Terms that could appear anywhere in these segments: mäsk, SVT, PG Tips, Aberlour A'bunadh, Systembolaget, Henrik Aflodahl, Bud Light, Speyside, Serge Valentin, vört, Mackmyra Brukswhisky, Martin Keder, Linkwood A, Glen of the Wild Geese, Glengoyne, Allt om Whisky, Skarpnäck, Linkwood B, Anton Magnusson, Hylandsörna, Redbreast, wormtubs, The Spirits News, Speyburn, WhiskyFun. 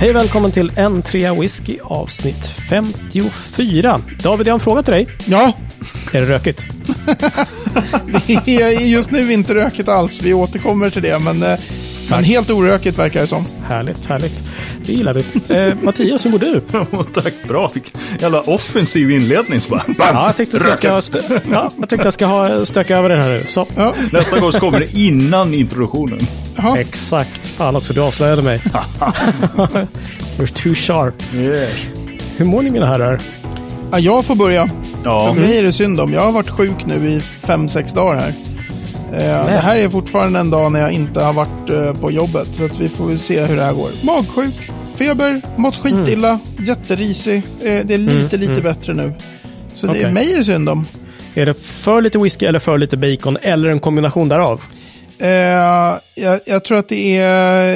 Hej och välkommen till N3 Whisky avsnitt 54. David, jag har en fråga till dig. Ja. Är det rökigt? Det är just nu inte rökigt alls. Vi återkommer till det, men helt orökigt verkar det som. Härligt. Det gillar vi. Mattias, hur går du? Tack, bra. Fick jävla offensiv inledning. Ja, jag tänkte jag ska ha stöka över den här nu. Så. Ja. Nästa gång så kommer det innan introduktionen. Aha. Exakt. Fan också, du avslöjade mig. You're too sharp. Yeah. Hur mår ni, mina herrar? Ja, jag får börja. Ja. För mig är det synd om. Jag har varit sjuk nu i 5-6 dagar här. Det här är fortfarande en dag när jag inte har varit på jobbet, så att vi får se hur det här går. Magsjuk, feber, mått skitilla, jätterisig. Det är lite bättre nu. Så det är mig det synd om. Är det för lite whisky eller för lite bacon eller en kombination därav? Jag tror att det är...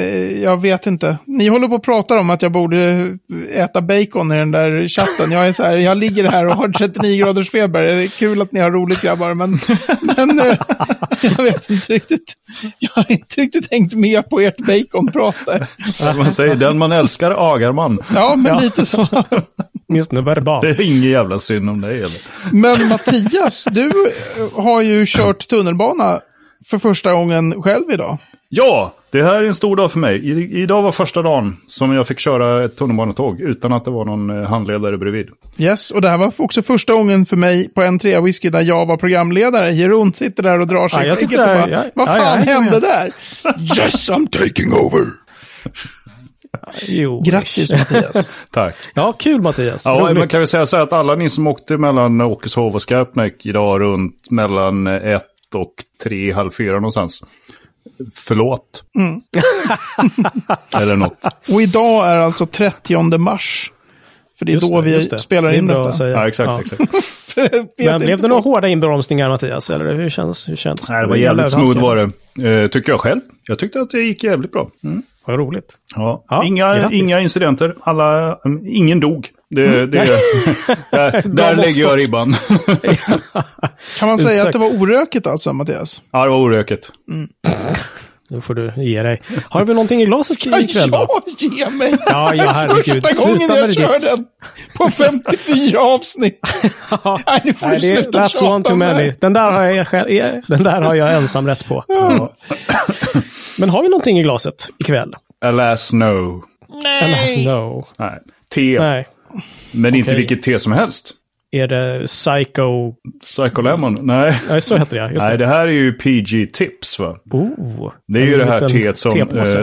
Jag vet inte. Ni håller på att prata om att jag borde äta bacon i den där chatten. Jag är så här, jag ligger här och har 39 graders feber. Det är kul att ni har roligt, grabbar, men jag vet inte riktigt. Jag har inte riktigt hängt med på ert baconprat. Man säger, den man älskar agar man. Ja, men lite så. Just nu verbalt. Det är ingen jävla synd om dig. Men Mattias, du har ju kört tunnelbana för första gången själv idag. Ja, det här är en stor dag för mig. Idag var första dagen som jag fick köra ett tunnelbanetåg utan att det var någon handledare bredvid. Yes, och det här var också första gången för mig på N3 Whisky där jag var programledare. Jeroen sitter där och drar sig. Jag sitter där, och bara, vad fan hände där? Yes, I'm taking over. Jo. Grattis, Mattias. Tack. Ja, kul, Mattias. Ja, roligt. Man kan väl säga så här att alla ni som åkte mellan Åkeshov och Skarpnäck idag runt mellan 1 och 3, halv 4 någonstans. Förlåt. Eller något. Och idag är alltså 30 mars. För det är just då vi spelar in detta. Ja, exakt. Men blev det några hårda inbromsningar, Mattias? Eller hur känns? Nej, det var jävligt smooth var det. Tycker jag själv. Jag tyckte att det gick jävligt bra. Vad roligt. Ja. Inga incidenter. Ingen dog. Där lägger jag ribban. Kan man säga att det var orökigt alltså, Mattias? Ja, det var orökigt. Nu får du ge dig. Har vi någonting i glaset ikväll då? Ja, ge mig! Herregud. Första gången jag kör den på 54 avsnitt. Nej, nu får du sluta that's one too many. Den där har jag ensam rätt på. Ja. Men har vi någonting i glaset ikväll? Alas, no. Nej. Te. Nej. Men inte vilket te som helst. Är det Psycho Lemon? Nej. Nej, så heter det. Just det. Nej, det här är ju PG Tips, va? Oh, det är ju det här teet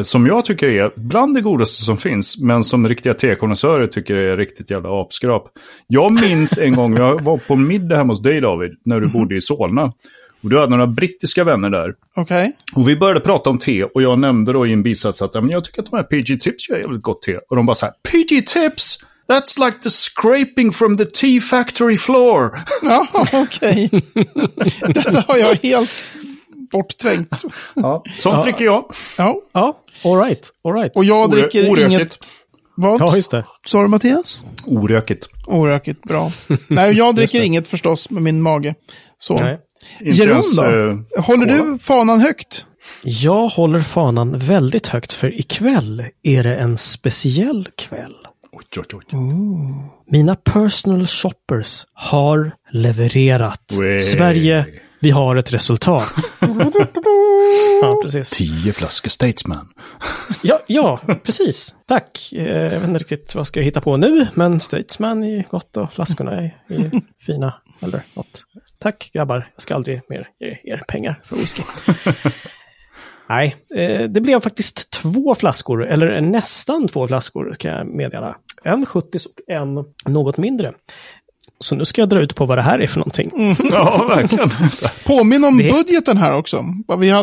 som jag tycker är bland det godaste som finns, men som riktiga tekonnässörer tycker är riktigt jävla apskrap. Jag minns en gång, jag var på middag hemma hos dig, David, när du bodde i Solna. Och du hade några brittiska vänner där. Okej. Och vi började prata om te. Och jag nämnde då i en bisats att jag tycker att de här PG Tips är jävligt gott te. Och de bara så här, PG Tips! That's like the scraping from the tea factory floor. Ja, okej. Detta har jag helt bortträngt. Ja, sånt dricker jag. Ja. All right. Och jag dricker inget... Vad? Ja, just det. Sa du, Mattias? Orökigt, bra. Nej, jag dricker inget förstås med min mage. Så... Nej. Jeroen då? Håller du fanan högt? Jag håller fanan väldigt högt, för ikväll är det en speciell kväll. Oj. Mina personal shoppers har levererat. Wey. Sverige, vi har ett resultat. Ja, precis. 10 flaskor Statesman. ja, precis. Tack. Jag vet inte riktigt vad ska jag hitta på nu, men Statesman är gott och flaskorna är fina eller något. Tack, grabbar. Jag ska aldrig mer ge er pengar för whisky. Nej, det blev faktiskt 2 flaskor, eller nästan 2 flaskor kan jag meddela. En 70s och en något mindre. Så nu ska jag dra ut på vad det här är för någonting. Ja, verkligen. Påminn om budgeten här också.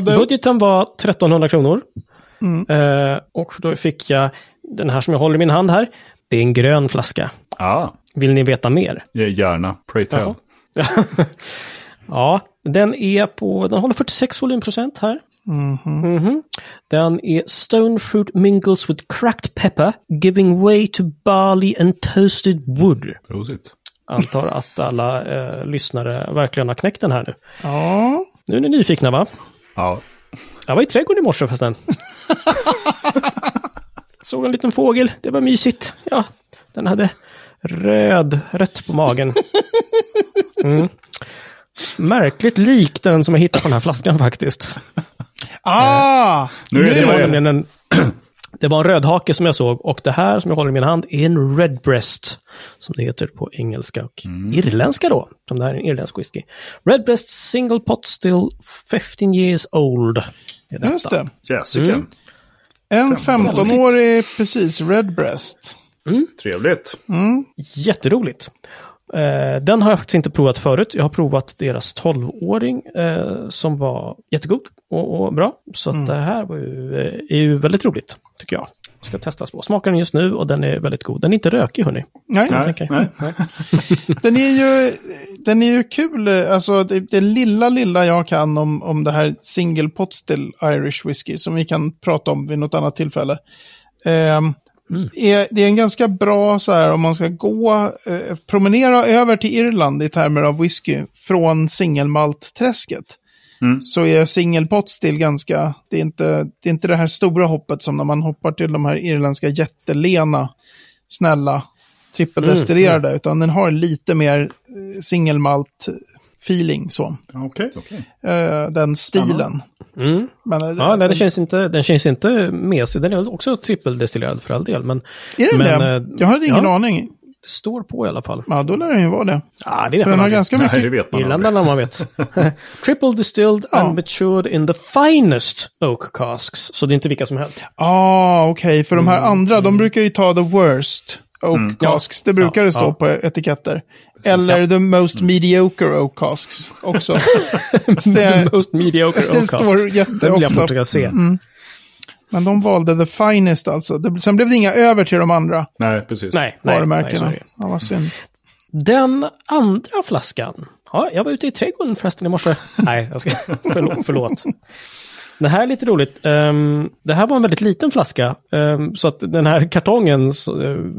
Budgeten var 1300 kronor. Och då fick jag den här som jag håller i min hand här. Det är en grön flaska. Ah. Vill ni veta mer? Gärna, pray tell. Jaha. Ja, den håller 46 volymprocent här. Den är stone fruit mingles with cracked pepper, giving way to barley and toasted wood. Prosit. Antar att alla lyssnare verkligen har knäckt den här nu. Ja. Nu är ni nyfikna, va? Ja. Jag var i trädgården i morse förresten. såg en liten fågel, det var mysigt. Ja, den hade rött på magen. Mm. Märkligt lik den som jag hittade på den här flaskan faktiskt. Ah! Nu är det var en rödhake som jag såg, och det här som jag håller i min hand är en Redbreast, som det heter på engelska och irländska då, som det här är en irländsk whisky. Redbreast single pot still 15 years old. Det just det. Jessica. Mm. En 15-årig precis Redbreast. Mm. Trevligt. Mm. Jätteroligt. Den har jag faktiskt inte provat förut. Jag har provat deras 12-åring som var jättegod och bra. Så att det här var är ju väldigt roligt, tycker jag. Ska testas på. Smakar den just nu och den är väldigt god. Den är inte rökig, hörni. Nej. Den är ju kul. Alltså det lilla jag kan om det här single pot still Irish whisky som vi kan prata om vid något annat tillfälle. Det är en ganska bra så här, om man ska promenera över till Irland i termer av whisky från singelmaltträsket. Så är singelpot still ganska, det är inte det här stora hoppet som när man hoppar till de här irländska jättelena, snälla trippeldestillerade, utan den har lite mer singelmalt feeling så. Okej. Den stilen. Mm. Men, den känns inte mesig. Den är också trippeldestillerad för all del. Men, är den det? Jag hade ingen aning. Det står på i alla fall. Ja, då lär den ju vara det. Ja, det vet man ganska mycket. Nej, det vet man Irländarna man vet. Triple distilled and matured in the finest oak casks. Så det är inte vilka som helst. Okej. För de här andra, de brukar ju ta the worst oak casks. Det brukar det stå på etiketter. Eller the most mediocre oak casks också. The most mediocre oak casks. Det står jätteofta. Men de valde the finest alltså. Sen blev det inga över till de andra. Nej, precis. Varumärkena. Ja, vad synd. Den andra flaskan. Ja, jag var ute i trädgården förresten i morse. Nej, jag ska... Förlåt. Det här är lite roligt. Det här var en väldigt liten flaska. Så att den här kartongen,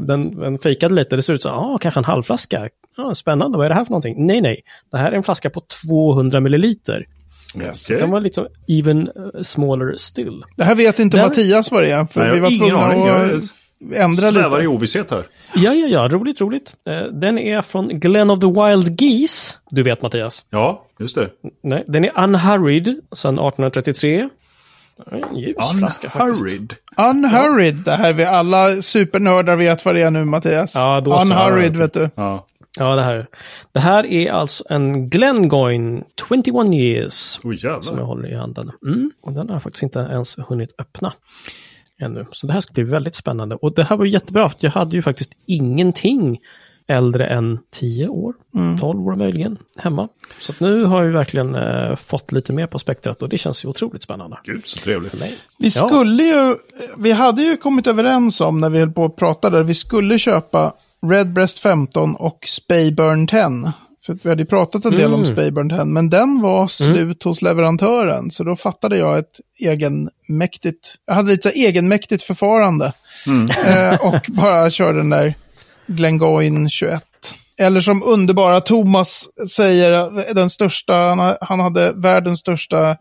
den fejkade lite. Det ser ut så, kanske en halv flaska. Spännande, vad är det här för någonting? Nej. Det här är en flaska på 200 milliliter. Yes. Den var liksom even smaller still. Det här vet inte Mattias vad det är, för vi var tvungna att ändra lite. Svävar i ovisshet här. Ja, roligt. Den är från Glen of the Wild Geese. Du vet, Mattias. Ja, just det. Nej, den är unhurried sedan 1833. Unhurried. Det här vi alla supernördar vet vad det är nu, Mattias. Ja, då unhurried, vet du. Ja. Ja, det här är alltså en Glengoyne 21 years som jag håller i handen. Och den har jag faktiskt inte ens hunnit öppna ännu. Så det här ska bli väldigt spännande. Och det här var jättebra, för jag hade ju faktiskt ingenting äldre än 10 år, 12 år möjligen, hemma. Så att nu har jag verkligen fått lite mer på spektrat, och det känns ju otroligt spännande. Gud, så trevligt. Vi hade ju kommit överens om när vi höll på och pratade, vi skulle köpa Redbreast 15 och Speyburn 10. För vi hade ju pratat en del om Speyburn 10, men den var slut hos leverantören. Så då fattade jag jag hade lite egenmäktigt förfarande. Och bara körde den där Glengoyne 21. Eller som underbara Thomas säger, han hade världens största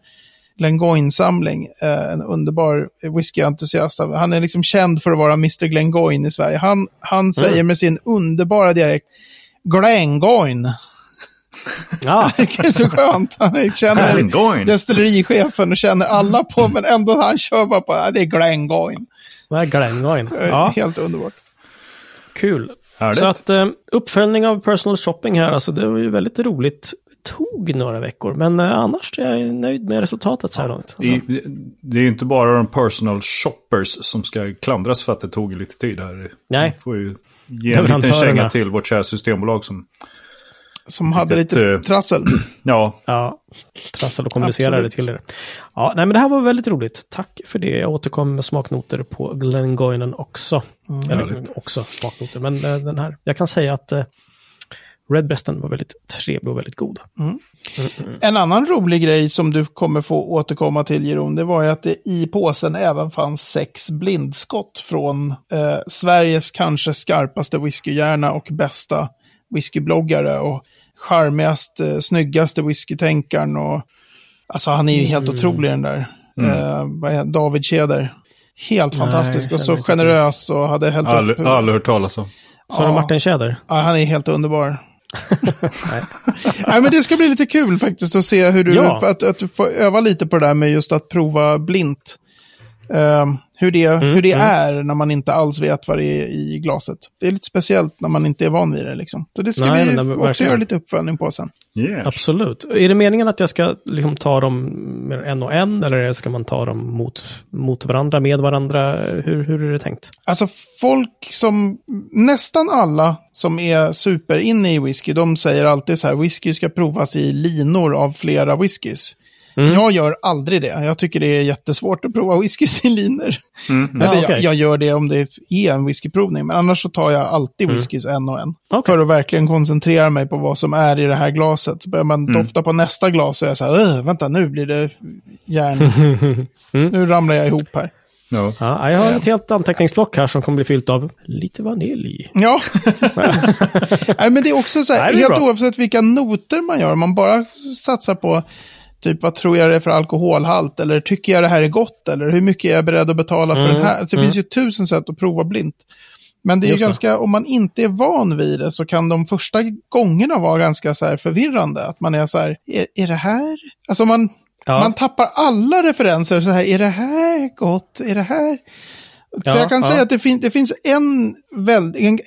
Glengoyne-samling. En underbar whisky-entusiast. Han är liksom känd för att vara Mr. Glengoyne i Sverige. Han säger med sin underbara dialekt Glengoyne. Ja. Det är så skönt. Han känner destillerichefen och känner alla på, men ändå han kör bara på det är Glengoyne. Det är Glengoyne. Ja. Helt underbart. Kul. Så att uppföljning av personal shopping här, alltså det var ju väldigt roligt. Tog några veckor, men annars är jag nöjd med resultatet så här långt. Alltså. Det är ju inte bara de personal shoppers som ska klandras för att det tog lite tid här. Nej. Vi får ju ge en liten känga till vårt kära systembolag som hade lite trassel. Ja. Trassel och kommunicerade till er. Ja, nej, men det här var väldigt roligt. Tack för det. Jag återkommer med smaknoter på Glengoyne också. Eller också smaknoter, men den här. Jag kan säga att Redbreasten var väldigt trevlig och väldigt god. En annan rolig grej som du kommer få återkomma till, Jeroen, det var ju att det i påsen även fanns 6 blindskott från Sveriges kanske skarpaste whiskyhjärna och bästa whiskybloggare och charmigast, snyggaste whiskytänkaren. Och, alltså han är ju helt otrolig den där. David Keder. Helt fantastisk och så generös och hade helt upp. Aldrig hört talas om. Så ja. Martin Keder. Ja, han är helt underbar. Nej. Nej, men det ska bli lite kul faktiskt att se hur du att du får öva lite på det där med just att prova blint. Hur det är när man inte alls vet vad det är i glaset. Det är lite speciellt när man inte är van vid det liksom. Så det ska göra lite uppföljning på sen. Yes. Absolut. Är det meningen att jag ska liksom ta dem en och en, eller ska man ta dem mot varandra, med varandra? Hur är det tänkt? Alltså folk som, nästan alla som är super inne i whisky, de säger alltid så här, whisky ska provas i linor av flera whiskys. Mm. Jag gör aldrig det. Jag tycker det är jättesvårt att prova whisky i linor. Mm. Ja, okay. jag gör det om det är en whiskyprovning. Men annars så tar jag alltid whiskys en och en. Okay. För att verkligen koncentrera mig på vad som är i det här glaset. Så börjar man dofta på nästa glas så är jag så här, vänta, nu blir det järn. Nu ramlar jag ihop här. No. Ja, jag har ett helt anteckningsblock här som kommer bli fyllt av lite vanilj. Ja. Nej, men det är också så här, helt bra. Oavsett vilka noter man gör. Man bara satsar på typ, vad tror jag det är för alkoholhalt? Eller tycker jag det här är gott? Eller hur mycket är jag beredd att betala för den här? Så det finns ju 1000 sätt att prova blint. Men det är ju ganska, om man inte är van vid det så kan de första gångerna vara ganska så här förvirrande. Att man är så här, är det här? Alltså man tappar alla referenser så här, är det här gott? Är det här? Så jag kan säga att det finns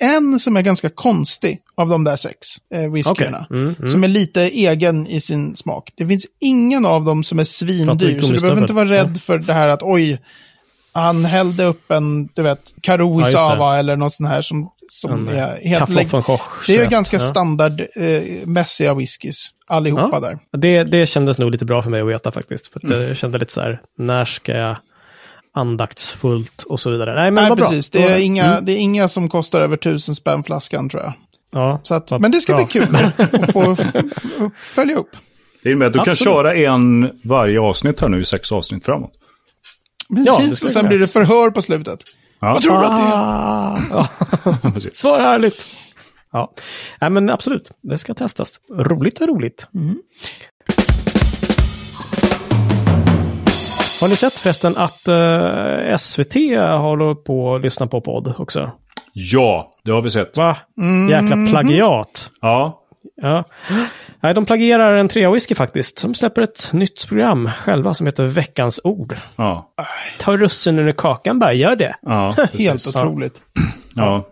en som är ganska konstig av de där 6 whiskyerna. Okay. Som är lite egen i sin smak. Det finns ingen av dem som är svindyr. Så du behöver inte vara rädd för det här att han hällde upp en, du vet, Karoo Sava eller något sånt här som är helt det är ju ganska standardmässiga whiskys allihopa där. Det kändes nog lite bra för mig att veta faktiskt. För att jag kände lite så här, när ska jag andaktsfullt och så vidare. Nej, vad precis. Bra. Det är inga som kostar över 1000 spänn flaskan, tror jag. Ja, så att, men det ska bli kul att få följa upp. Det innebär att du kan köra en varje avsnitt här nu, 6 avsnitt framåt. Precis, ja, och sen blir det förhör på slutet. Ja. Vad tror du att det är? Så härligt. Ja. Nej, men absolut. Det ska testas. Roligt. Mm. Har ni sett förresten att SVT håller på att lyssna på podd också? Ja, det har vi sett. Va? Jäkla plagiat. Ja. Nej, de plagierar en N3 Whisky faktiskt. Som släpper ett nytt program själva som heter Veckans ord. Ja. Ta russinen ur kakan, bara gör det. Ja, helt otroligt. Ja.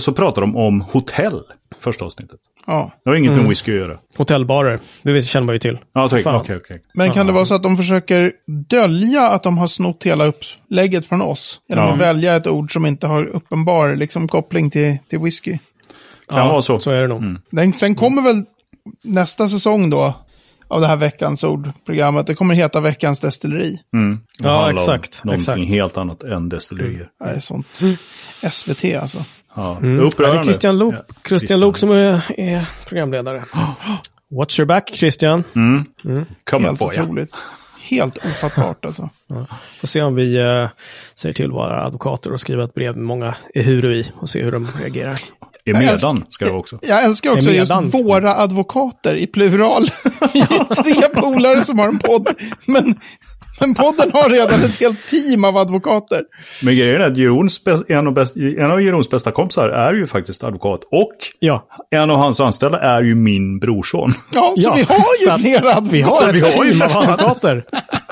Så pratar de om hotell första avsnittet. Ja. Det har inget med whisky att göra. Hotellbarer, det känner man ju till. Ja, okay. Men kan det vara så att de försöker dölja att de har snott hela upplägget från oss? Eller att välja ett ord som inte har uppenbar liksom, koppling till whisky? Kan vara så är det nog. Sen kommer väl nästa säsong då av det här Veckans ord-programmet. Det kommer heta Veckans destilleri. Mm. Ja, exakt. Någonting helt annat än destillerier. Nej, sånt. SVT alltså. Ja, det är Christian Lok som är programledare. Watch your back, Christian. Helt otroligt. Helt ofattbart alltså. Ja. Får se om vi säger till våra advokater och skriver ett brev med många hur och i och se hur de reagerar. Emedan ska det också. Jag älskar också just våra advokater i plural. Vi är 3 polare som har en podd. Men podden har redan ett helt team av advokater. Men grejen är att en av Jerons bästa kompisar är ju faktiskt advokat. Och en av hans anställda är ju min brorson. Ja, så vi har ju flera advokater. Vi har ju advokater.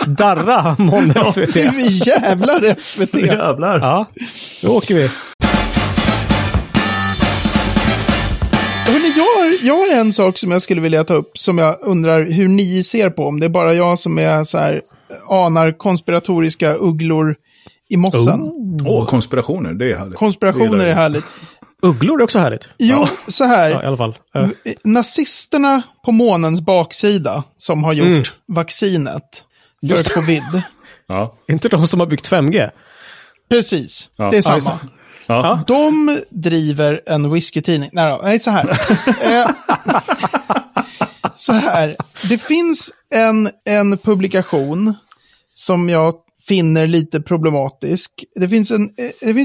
Darra, måndag SVT. Vi jävlar SVT. Jävlar. Ja, då åker vi. Jag har en sak som jag skulle vilja ta upp som jag undrar hur ni ser på. Om det är bara jag som är så här, anar konspiratoriska ugglor i mossen. Konspirationer, det är härligt. Konspirationer är härligt. Ugglor är också härligt. Jo, så här. Ja, i alla fall. Nazisterna på månens baksida som har gjort vaccinet för covid. Ja. Inte de som har byggt 5G. Precis, det är samma. Ja. De driver en whisky-tidning. Nej, så här. Så här. Det finns en publikation som jag finner lite problematisk. Det finns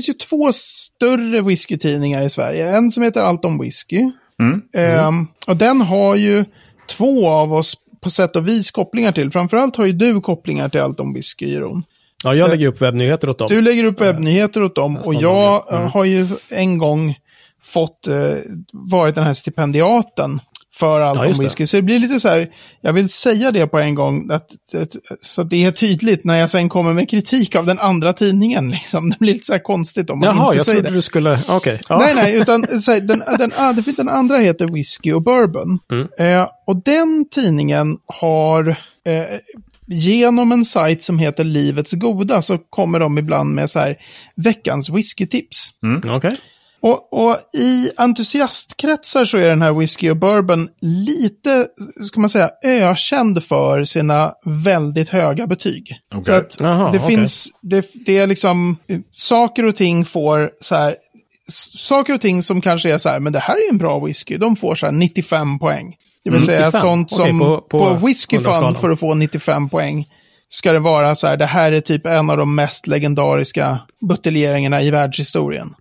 ju 2 större whisky-tidningar i Sverige. En som heter Allt om Whisky. Och den har ju 2 av oss på sätt och vis kopplingar till. Framförallt har ju du kopplingar till Allt om Whisky, Jeroen. Ja, jag lägger upp webbnyheter åt dem. Du lägger upp webbnyheter åt dem. Och jag har ju en gång fått varit den här stipendiaten för Allt om Whisky. Så det blir lite så här, jag vill säga det på en gång att, så att det är tydligt när jag sen kommer med kritik av den andra tidningen. Liksom. Det blir lite så här konstigt om man inte säger det. Jaha, jag trodde du skulle... Okay. Ja. Nej, utan så här, den andra heter Whisky och Bourbon. Mm. Och den tidningen har... genom en sajt som heter Livets goda så kommer de ibland med så här veckans whiskytips. Mm, okay. Och i entusiastkretsar så är den här Whisky och Bourbon lite, ska man säga, ökänd för sina väldigt höga betyg. Okay. Så att finns, det är liksom saker och ting får så här, saker och ting som kanske är så här, men det här är en bra whisky, de får så här 95 poäng. Det vill säga sånt som på WhiskyFun för att få 95 poäng ska det vara så här, det här är typ en av de mest legendariska buteljeringarna i världshistorien.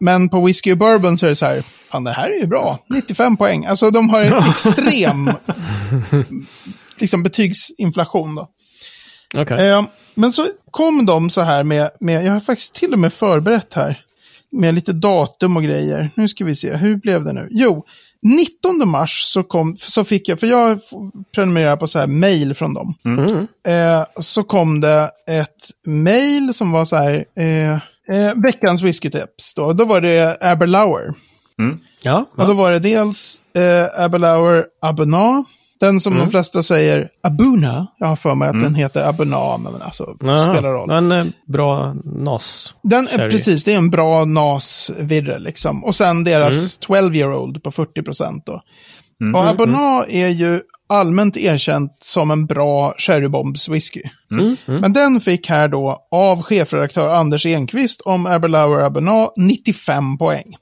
Men på Whisky och Bourbon så är det så här, fan det här är ju bra, 95 poäng. Alltså de har en extrem liksom betygsinflation då. Okay. Men så kom de så här med, jag har faktiskt till och med förberett här med lite datum och grejer. Nu ska vi se, hur blev det nu? Jo, 19 mars så fick jag, för jag prenumererar på så här mejl från dem. Mm. Så kom det ett mejl som var så här veckans whiskytips då. Då var det Aberlour. Mm. Ja. Och då var det dels Aberlour A'bunadh. Den som de flesta säger A'bunadh. Jag har för mig att den heter A'bunadh, men alltså spelar roll. Den är bra nas. Den är precis, det är en bra nas-virre liksom. Och sen deras 12-year-old på 40% då. Och A'bunadh är ju allmänt erkänt som en bra sherrybombs-whisky. Men den fick här då av chefredaktör Anders Enqvist om Aberlour A'bunadh 95 poäng.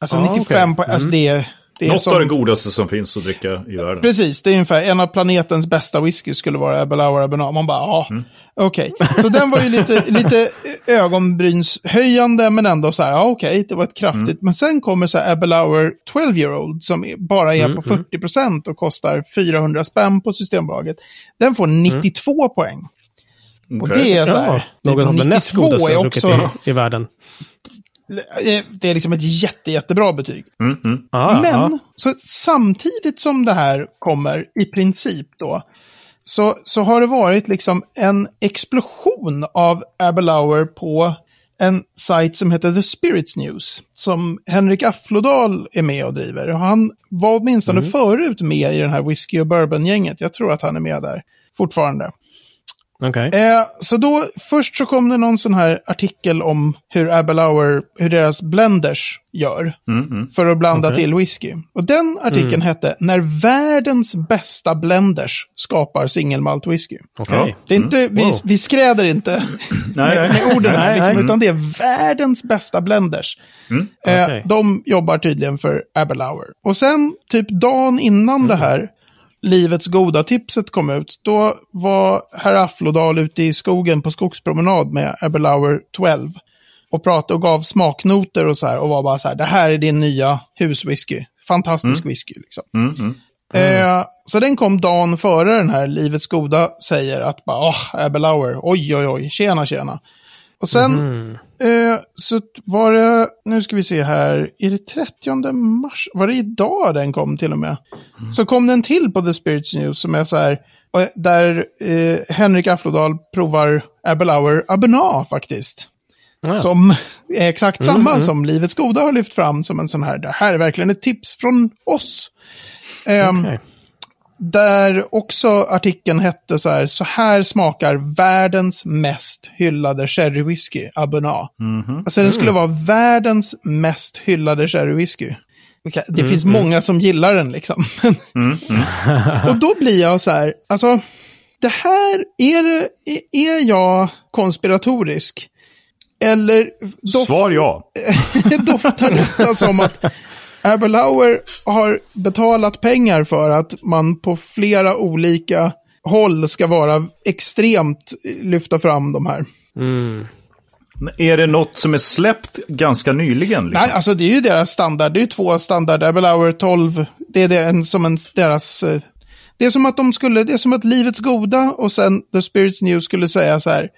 Alltså 95 poäng, alltså det är... Något av det godaste som finns att dricka i världen. Precis, det är ungefär en av planetens bästa whisky skulle vara Aberlour A'bunadh. Man bara, okej. Så den var ju lite ögonbrynshöjande, men ändå så här, det var ett kraftigt. Men sen kommer så här Aberlour 12-year-old som bara är på 40% och kostar 400 spänn på Systembolaget. Den får 92 poäng. Och det är så här, något av det näst godaste jag druckit i världen. Det är liksom ett jättebra betyg. Så samtidigt som det här kommer i princip då, så har det varit liksom en explosion av Aberlour på en sajt som heter The Spirits News som Henrik Aflodahl är med och driver. Han var åtminstone förut med i den här Whisky och Bourbon-gänget. Jag tror att han är med där fortfarande. Okay. Så då, först så kom det någon sån här artikel om hur Aberlour, hur deras blenders gör för att blanda till whisky. Och den artikeln hette När världens bästa blenders skapar singelmalt whisky. Okay. Det är inte, vi skräder inte med orden här, liksom, utan det är världens bästa blenders. De jobbar tydligen för Aberlour. Och sen typ dagen innan det här Livets goda tipset kom ut, då var herr Aflodahl ute i skogen på skogspromenad med Aberlour 12 och pratade och gav smaknoter och så här och var bara så här, det här är din nya huswhisky, fantastisk whisky liksom. Så den kom dagen före den här Livets goda säger att bara, Aberlour, oj, tjena. Och sen så var det, nu ska vi se här, är det 30 mars? Var det idag den kom till och med? Så kom den till på The Spirits News som är så här, där Henrik Aflodahl provar Aberlour A'bunadh faktiskt. Ja. Som är exakt samma som Livets goda har lyft fram som en sån här, det här är verkligen ett tips från oss. Där också artikeln hette så här smakar världens mest hyllade sherrywhisky, A'bunadh. Alltså den skulle vara världens mest hyllade sherrywhisky. Det finns många som gillar den liksom. Och då blir jag så här, alltså det här, är jag konspiratorisk? Eller svar ja. Doftar detta som att Aberlour har betalat pengar för att man på flera olika håll ska vara extremt lyfta fram de här. Är det något som är släppt ganska nyligen? Liksom? Nej, alltså det är ju deras standard. Det är ju två standard. Aberlour 12, det är deras Det är som att Livets goda och sen The Spirits News skulle säga så här: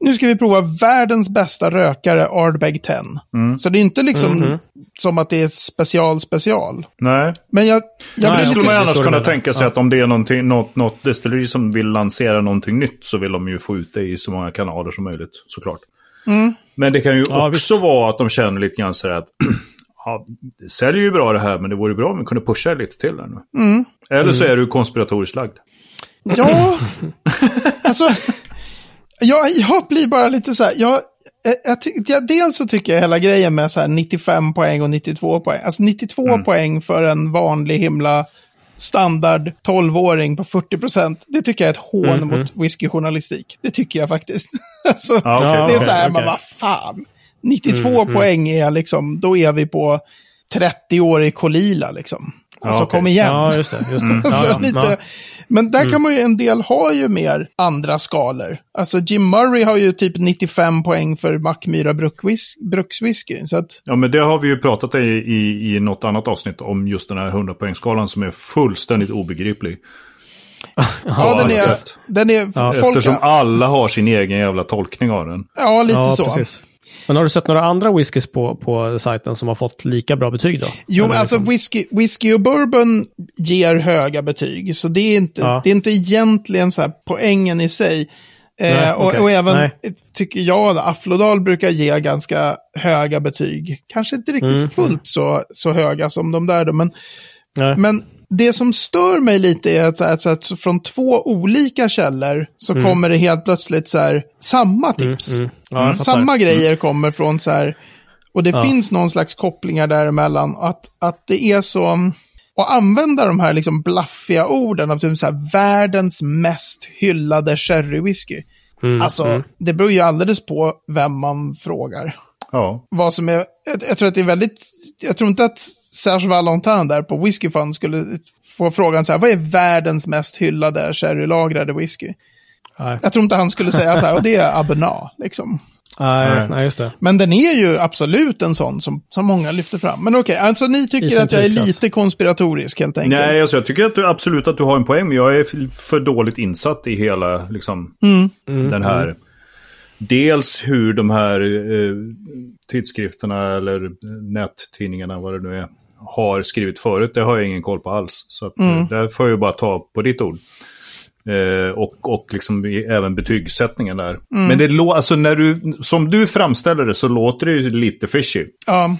nu ska vi prova världens bästa rökare Ardbeg 10. Mm. Så det är inte liksom som att det är special. Nej. Men jag skulle man annars kunna tänka sig att om det är något destilleri som vill lansera någonting nytt, så vill de ju få ut det i så många kanaler som möjligt, såklart. Mm. Men det kan ju också vara att de känner lite grann så här att ja, det säljer ju bra det här, men det vore bra om vi kunde pusha lite till där nu. Mm. Eller så är du konspiratoriskt lagd. Ja, alltså jag blir bara lite så här, dels så tycker jag hela grejen med så här 95 poäng och 92 poäng. Alltså 92 poäng för en vanlig himla standard 12-åring på 40%. Det tycker jag är ett hån mot whiskyjournalistik. Det tycker jag faktiskt. Alltså, det är så här, man bara fan. 92 poäng är liksom, då är vi på 30 år i Kolila liksom. Alltså kom igen. Ja, just det. Alltså, lite. Men där kan man ju, en del har ju mer andra skalor. Alltså Jim Murray har ju typ 95 poäng för Mackmyra Brukswhisky. Så att... Ja, men det har vi ju pratat i något annat avsnitt om, just den här 100-poängsskalan som är fullständigt obegriplig. Ja, den är eftersom alla har sin egen jävla tolkning av den. Ja, lite så. Precis. Men har du sett några andra whiskys på sajten som har fått lika bra betyg då? Jo, eller alltså liksom... whisky och bourbon ger höga betyg. Så det är inte egentligen så här poängen i sig. Och även, tycker jag, Aflodahl brukar ge ganska höga betyg. Kanske inte riktigt fullt så höga som de där då. Men det som stör mig lite är att från två olika källor så kommer det helt plötsligt så här, samma tips. Ja, samma grejer kommer från så här, och det finns någon slags kopplingar däremellan att det är så, och använda de här liksom blaffiga orden av typ så här, världens mest hyllade sherrywhisky. Det beror ju alldeles på vem man frågar. Ja. Vad som är, jag tror att det är väldigt, jag tror inte att Serge Valentin där på WhiskyFun skulle få frågan så här: vad är världens mest hyllade sherrylagrade whisky? Nej. Jag tror inte han skulle säga så här, och det är A'bunadh liksom. Nej, just det. Men den är ju absolut en sån som många lyfter fram. Men okej, alltså ni tycker att jag är lite konspiratorisk helt enkelt. Nej, alltså, jag tycker att du, absolut att du har en poäng, men jag är för dåligt insatt i hela liksom, den här... Dels hur de här tidskrifterna eller nättidningarna, vad det nu är, har skrivit förut, det har jag ingen koll på alls. Så att, där får jag ju bara ta på ditt ord. Och liksom även betygssättningen där. Men det alltså när du, som du framställer det, så låter det ju lite fishy. Ja.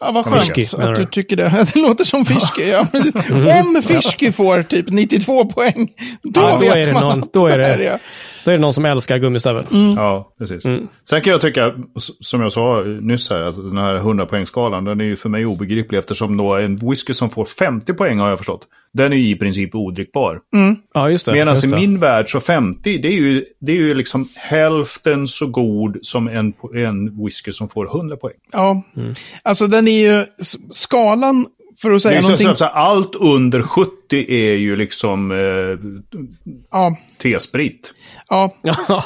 Ja, vad skönt att du tycker det. Det låter som Fiske. Ja. Om Fiske får typ 92 poäng, då vet man att då är det någon som älskar gummistöveln. Ja, precis. Sen kan jag tycka, som jag sa nyss här, att den här 100-poängsskalan, den är ju för mig obegriplig, eftersom då en whisky som får 50 poäng, har jag förstått, den är ju i princip odrickbar. Ja, just det. Medan i min värld så 50, det är ju liksom hälften så god som en whisky som får 100 poäng. Ja. Alltså den är ju skalan, för att säga någonting. Så allt under 70 är ju liksom T-sprit. Ja,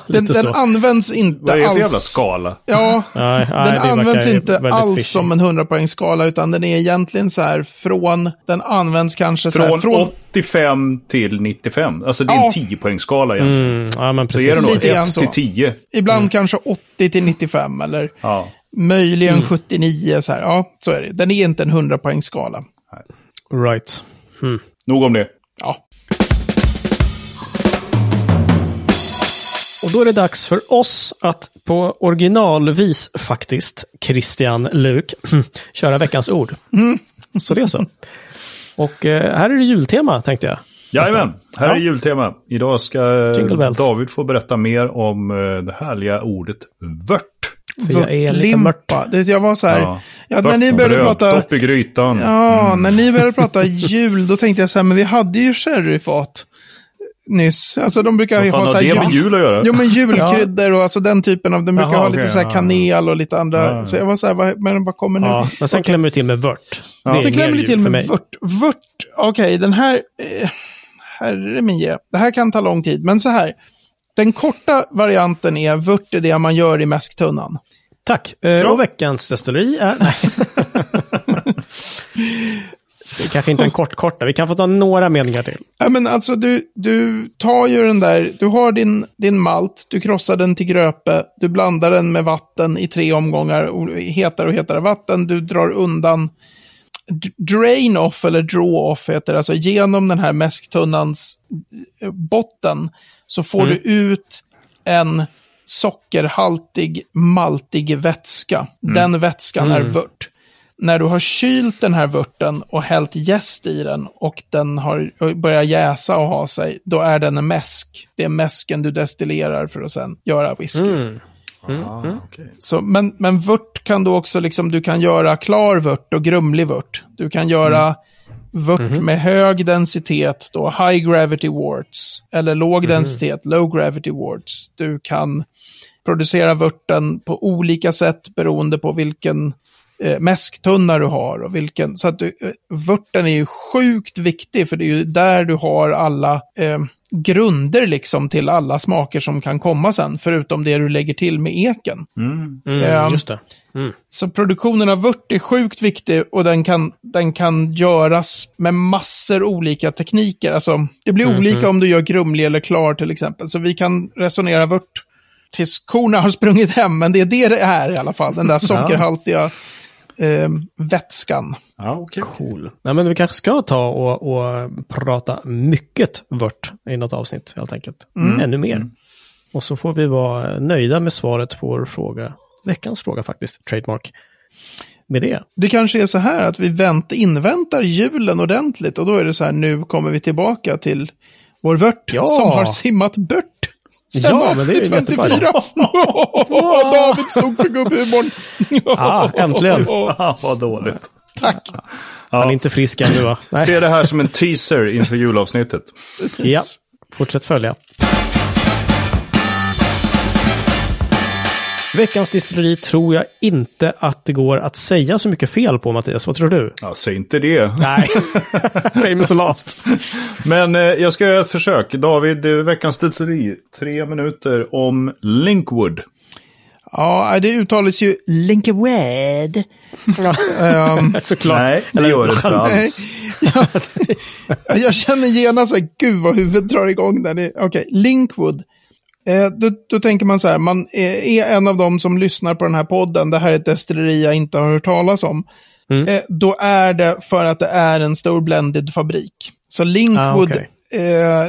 den används inte alls. Vad är det för jävla skala? Ja, den används inte alls fishy. Som en 100-poängsskala, utan den är egentligen så här från, den används kanske från, så här, från 85 till 95. Alltså det är en 10-poängsskala egentligen. Ja, men precis. Så är det nog 1 till 10. Ibland kanske 80 till 95 eller... Ja. Möjligen 79 så här. Ja, så är det. Den är inte en 100-poängsskala. Right. Nog om det. Ja. Och då är det dags för oss att på originalvis faktiskt, Christian Lok, köra veckans ord. Så det är så. Och här är det jultema, tänkte jag. Jajamän, här är jultema. Idag ska David få berätta mer om det härliga ordet vört. Jag är lite mört. Jag var så här, när ni började prata topp i grytan. Ja, när ni började prata jul, då tänkte jag så här, men vi hade ju sherryfat nyss. Alltså de brukar ju ha så här jul att göra. Jo, men julkryddor och alltså den typen av, de brukar ha lite så här kanel och lite andra. Så jag var så här, men vad kommer nu? Men sen klämmer vi till med vört. Sen klämmer vi till med vört. Okej, den här herre min ge. Det här kan ta lång tid, men så här. Den korta varianten är vört är det man gör i mäsktunnan. Tack. Och veckans destilleri är... Så det kanske inte en korta. Vi kan få ta några meningar till. Ja, men alltså du tar ju den där, du har din malt, du krossar den till gröpe, du blandar den med vatten i 3 omgångar och hetare vatten, du drar undan drain off eller draw off heter det, alltså genom den här mäsktunnans botten så får du ut en sockerhaltig, maltig vätska. Den vätskan är vört. När du har kylt den här vörten och hällt jäst i den och den har börjat jäsa och ha sig, då är den en mäsk. Det är mäsken du destillerar för att sen göra whisky. Okay. Så, men vört kan du också liksom, du kan göra klar vört och grumlig vört. Du kan göra vört med hög densitet, då high gravity warts, eller låg densitet, low gravity warts. Du kan producera vörten på olika sätt beroende på vilken mäsktunna du har och vilken, så att vörten är ju sjukt viktig, för det är ju där du har alla grunder liksom till alla smaker som kan komma sen, förutom det du lägger till med eken. Just det. Så produktionen av vört är sjukt viktig, och den kan göras med massor olika tekniker. Alltså, det blir olika om du gör grumlig eller klar till exempel, så vi kan resonera vört tills korna har sprungit hem, men det är det här i alla fall, den där sockerhaltiga vätskan. Ja, okej. Cool. Nej, men vi kanske ska ta och prata mycket vört i något avsnitt helt enkelt. Ännu mer. Och så får vi vara nöjda med svaret på vår fråga, veckans fråga faktiskt, trademark. Med det. Det kanske är så här att vi inväntar julen ordentligt, och då är det så här, nu kommer vi tillbaka till vår vört som har simmat bort. Ja, men det är ju 54. David stod för gubbhumorn. Äntligen. Vad dåligt. Tack. Han är inte frisk ännu, va? Nej. Se det här som en teaser inför julavsnittet. Ja, fortsätt följa. Veckans distilleri tror jag inte att det går att säga så mycket fel på, Mattias. Vad tror du? Ja, säg inte det. Nej, famous last. Men jag ska göra ett försök. David, veckans distilleri. 3 minuter om Linkwood. Ja, det uttalas ju Linkwood. Såklart. Nej, det gör det inte alls. Jag känner genast att gud vad huvudet drar igång där. Okej, Linkwood. Då tänker man så här, man är en av dem som lyssnar på den här podden, det här är ett destilleri jag inte har hört talas om, då är det för att det är en stor blended fabrik. Så Linkwood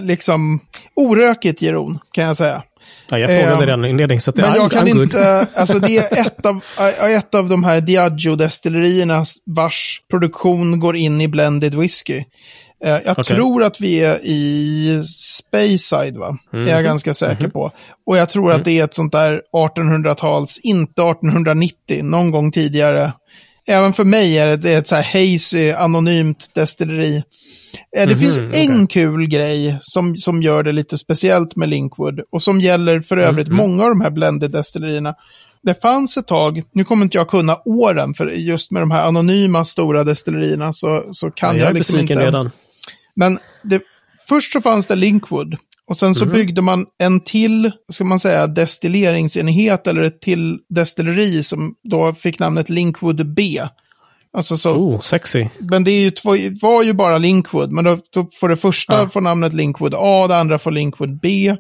liksom orökigt giron kan jag säga. Ja, jag frågade redan inledning, så att det men är jag kan inte, alltså det är ett av de här Diageo destillerierna vars produktion går in i blended whisky. Jag tror att vi är i Speyside, va? Det är jag ganska säker på. Och jag tror att det är ett sånt där 1800-tals, inte 1890, någon gång tidigare. Även för mig är det ett så här hazy, anonymt destilleri. Det finns en kul grej som gör det lite speciellt med Linkwood, och som gäller för övrigt många av de här blended destillerierna. Det fanns ett tag, nu kommer inte jag kunna åren, för just med de här anonyma stora destillerierna så kan jag liksom inte. Redan. Men först så fanns det Linkwood, och sen så byggde man en till, ska man säga, destilleringsenhet eller ett till destilleri som då fick namnet Linkwood B. Alltså så, sexy. Men det är ju var ju bara Linkwood, men då får det första får namnet Linkwood A, det andra får Linkwood B.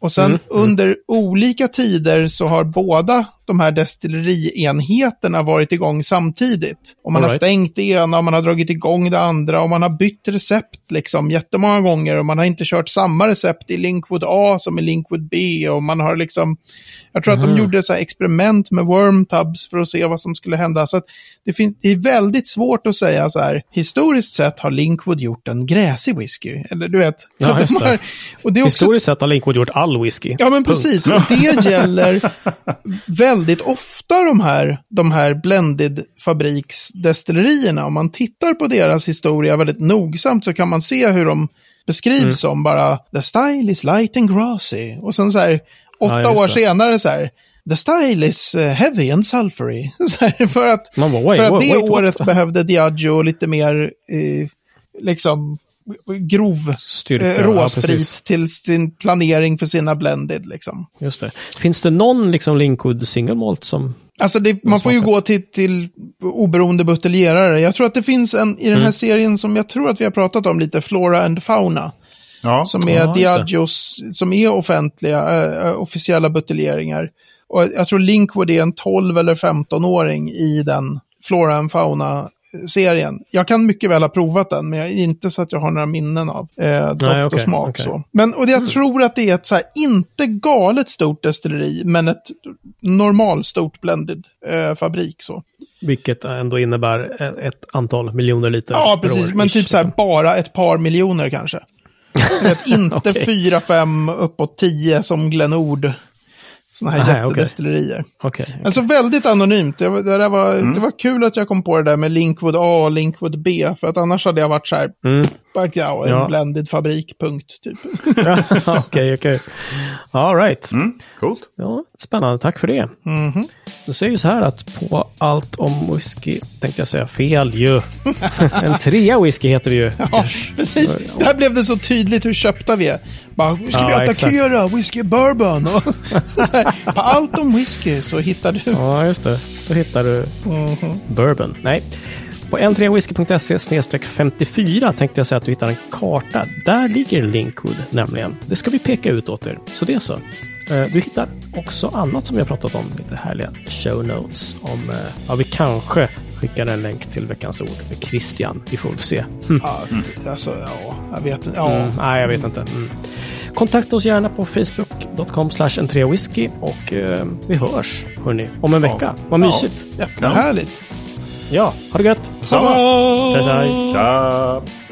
Och sen under olika tider så har båda de här destillerienheterna varit igång samtidigt. Och man har stängt det ena, och man har dragit igång det andra, och man har bytt recept liksom jättemånga gånger, och man har inte kört samma recept i Linkwood A som i Linkwood B, och man har liksom, jag tror att de gjorde så här experiment med wormtubs för att se vad som skulle hända. Så att det är väldigt svårt att säga så här, historiskt sett har Linkwood gjort en gräsig whisky, eller du vet. Ja, just det. Och det är också, historiskt sett har Linkwood gjort all whisky. Ja, men precis. Och det gäller väldigt ofta de här blended fabriksdestillerierna. Om man tittar på deras historia väldigt nogsamt så kan man se hur de beskrivs som bara the style is light and grassy, och sen så här 8 år senare så här the style is heavy and sulfury. för att behövde Diageo lite mer liksom grov styrka, råsprit till sin planering för sina blended liksom. Just det. Finns det någon liksom Linkwood single malt som Alltså det, man får ju gå till oberoende buteljerare. Jag tror att det finns en i den här serien som jag tror att vi har pratat om lite, Flora and Fauna. Ja, som är Diageos, som är officiella buteljeringar. Och jag tror Linkwood är en 12 eller 15-åring i den Flora and Fauna-serien. Jag kan mycket väl ha provat den, men jag är inte så att jag har några minnen av doft och smak. Okay. Så. Men, och jag tror att det är ett så här, inte galet stort destilleri, men ett normalstort blended fabrik. Så. Vilket ändå innebär ett antal miljoner liter. Ja, precis. Men typ så här, bara ett par miljoner kanske. Inte 4-5 uppåt 10 som Glenord. Sådana här jättedestillerier. Okay. Alltså väldigt anonymt. Det var kul att jag kom på det där med Linkwood A och Linkwood B. För att annars hade jag varit så här... en blended fabrik, punkt, typ. Okej. All right. Coolt. Ja, spännande, tack för det. Mm-hmm. Då säger vi så här att på Allt om Whisky, tänkte jag säga fel ju. N3 Whisky heter vi ju. Ja, precis. Det här blev det så tydligt hur köpta vi är. Bara, ska vi attackera Whisky Bourbon? På Allt om Whisky så hittar du... Ja, just det. Så hittar du Bourbon. Nej. På n3whisky.se/54 tänkte jag säga att du hittar en karta. Där ligger Linkwood nämligen. Det ska vi peka ut åt er. Så det är så. Du hittar också annat som jag pratat om. Lite härliga show notes. Vi kanske skickar en länk till veckans ord med Christian. Vi får väl se. Jag vet inte. Kontakta oss gärna på facebook.com/n3whisky. Och vi hörs, hörni, om en vecka. Vad mysigt. Jättehärligt. Ja, ha det gött. Samma. Tja.